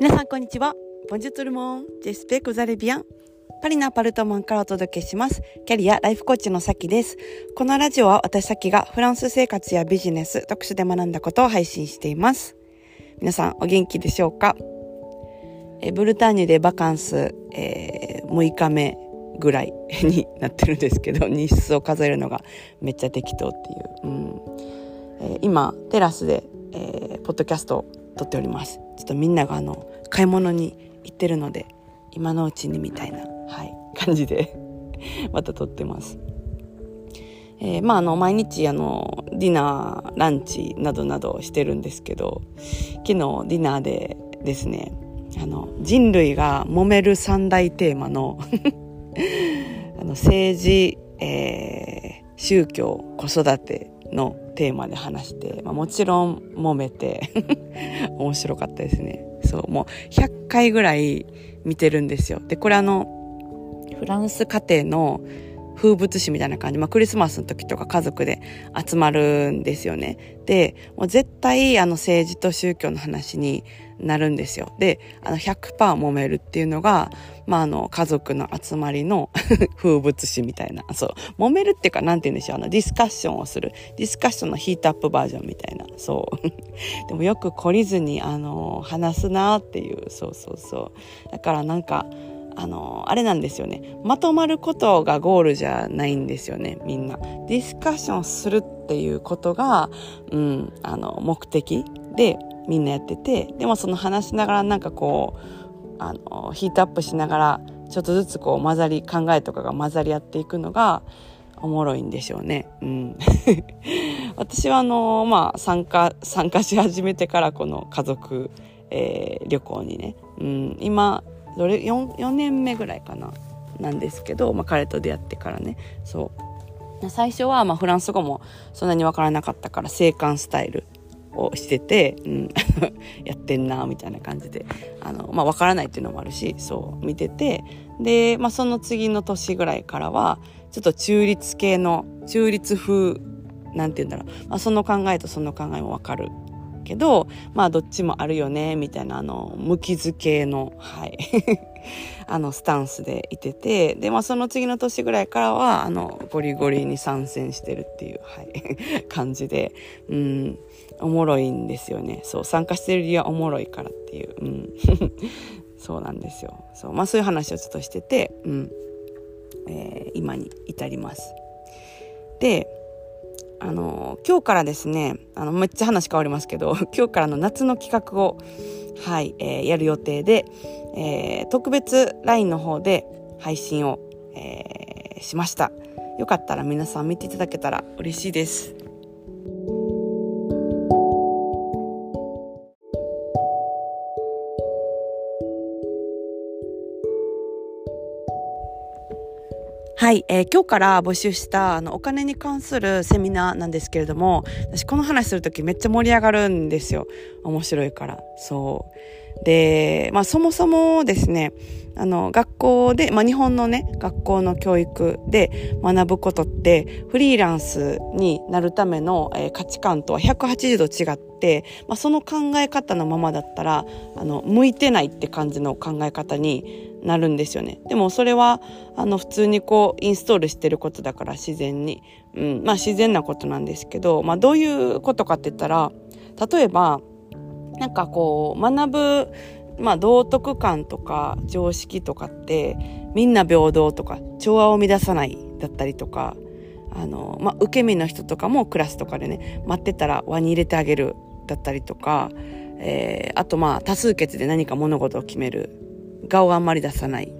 皆さんこんにちは。ボンジュトルモンジェスペクザレビアンパリのアパルトマンからお届けします。キャリアライフコーチのサキです。このラジオは私サキがフランス生活やビジネス、特殊で学んだことを配信しています。皆さんお元気でしょうか？ブルターニュでバカンス、6日目ぐらいになってるんですけど、日数を数えるのがめっちゃ適当っていう。今テラスで、ポッドキャストを撮っております。ちょっとみんなが買い物に行ってるので、今のうちにみたいな。感じでまた撮ってます。毎日ディナー、ランチなどなどしてるんですけど、昨日ディナーでですね、人類が揉める三大テーマの政治、宗教、子育てのテーマで話して、もちろん揉めて面白かったですね。そう、もう100回ぐらい見てるんですよ。で、これフランス家庭の風物詩みたいな感じ、クリスマスの時とか家族で集まるんですよね。で、もう絶対政治と宗教の話になるんですよ。で、100% 揉めるっていうのが、家族の集まりの風物詩みたいな、そう、揉めるっていうか、なんて言うんでしょう、ディスカッションをする、ディスカッションのヒートアップバージョンみたいな、そう。でもよく懲りずに、話すなっていう、そう。だからあれなんですよね。まとまることがゴールじゃないんですよね、みんな。ディスカッションするっていうことが、目的でみんなやってて、でもその話しながらヒートアップしながら、ちょっとずつ考えとかが混ざり合っていくのがおもろいんでしょうね。私は参加し始めてからこの家族、旅行にね、今4年目ぐらいかななんですけど、彼と出会ってからね。そう最初はフランス語もそんなに分からなかったから生還スタイルをしてて、やってんなみたいな感じで分からないっていうのもあるし、そう見てて、で、その次の年ぐらいからはちょっと中立風なんて言うんだろう、その考えとその考えも分かるけど、どっちもあるよねみたいな無傷系の、スタンスでいてて、で、その次の年ぐらいからはゴリゴリに参戦してるっていう、感じで、おもろいんですよね。そう、参加してる理由はおもろいからっていう、そうなんですよ。そう、そういう話をちょっとしてて、今に至ります。で、今日からですね、めっちゃ話変わりますけど、今日から夏の企画を、やる予定で、特別 LINE の方で配信を、しました。よかったら皆さん見ていただけたら嬉しいです。今日から募集したお金に関するセミナーなんですけれども、私この話するときめっちゃ盛り上がるんですよ。面白いから。そう。で、そもそもですね、学校で、日本のね、学校の教育で学ぶことって、フリーランスになるための、価値観とは180度違って、その考え方のままだったら、向いてないって感じの考え方に、なるんですよね。でもそれは普通にインストールしてることだから自然に、自然なことなんですけど、どういうことかって言ったら、例えば学ぶ道徳観とか常識とかってみんな平等とか調和を乱さないだったりとか、受け身の人とかもクラスとかでね、待ってたら輪に入れてあげるだったりとか、あと多数決で何か物事を決める。顔があんまり出さない。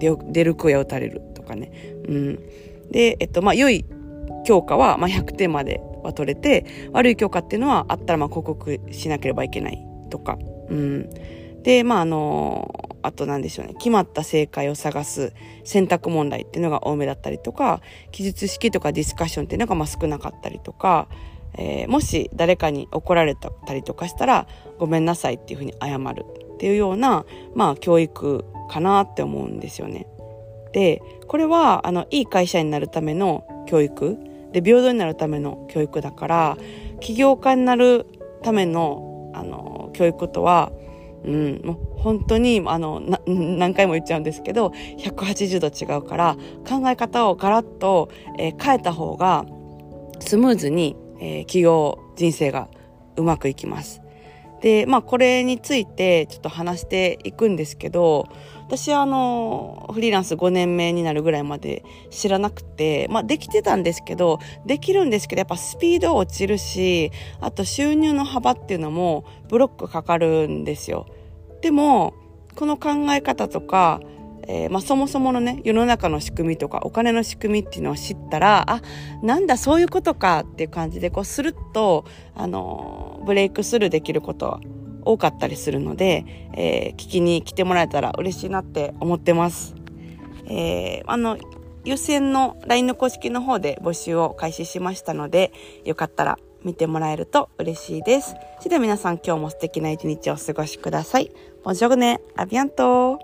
出る杭を打たれるとかね。で、良い教科は、100点までは取れて、悪い教科っていうのはあったら、克服しなければいけないとか。で、あとなんでしょうね。決まった正解を探す選択問題っていうのが多めだったりとか、記述式とかディスカッションっていうのが少なかったりとか、もし誰かに怒られたりとかしたら、ごめんなさいっていうふうに謝る。っていうような、教育かなって思うんですよね。で、これは、いい会社になるための教育で、平等になるための教育だから、起業家になるための、教育とは、もう本当に何回も言っちゃうんですけど、180度違うから考え方をガラッと、変えた方がスムーズに、企業人生がうまくいきます。で、これについてちょっと話していくんですけど、私はフリーランス5年目になるぐらいまで知らなくて、できてたんですけど、できるんですけど、やっぱスピード落ちるし、あと収入の幅っていうのもブロックかかるんですよ。でも、この考え方とか、そもそものね、世の中の仕組みとかお金の仕組みっていうのを知ったら、あ、なんだそういうことかっていう感じで、こうスルッとブレイクスルーできることは多かったりするので、聞きに来てもらえたら嬉しいなって思ってます。優先の LINE の公式の方で募集を開始しましたので、よかったら見てもらえると嬉しいです。それでは皆さん、今日も素敵な一日をお過ごしください。ボンジョルネ、アビアント。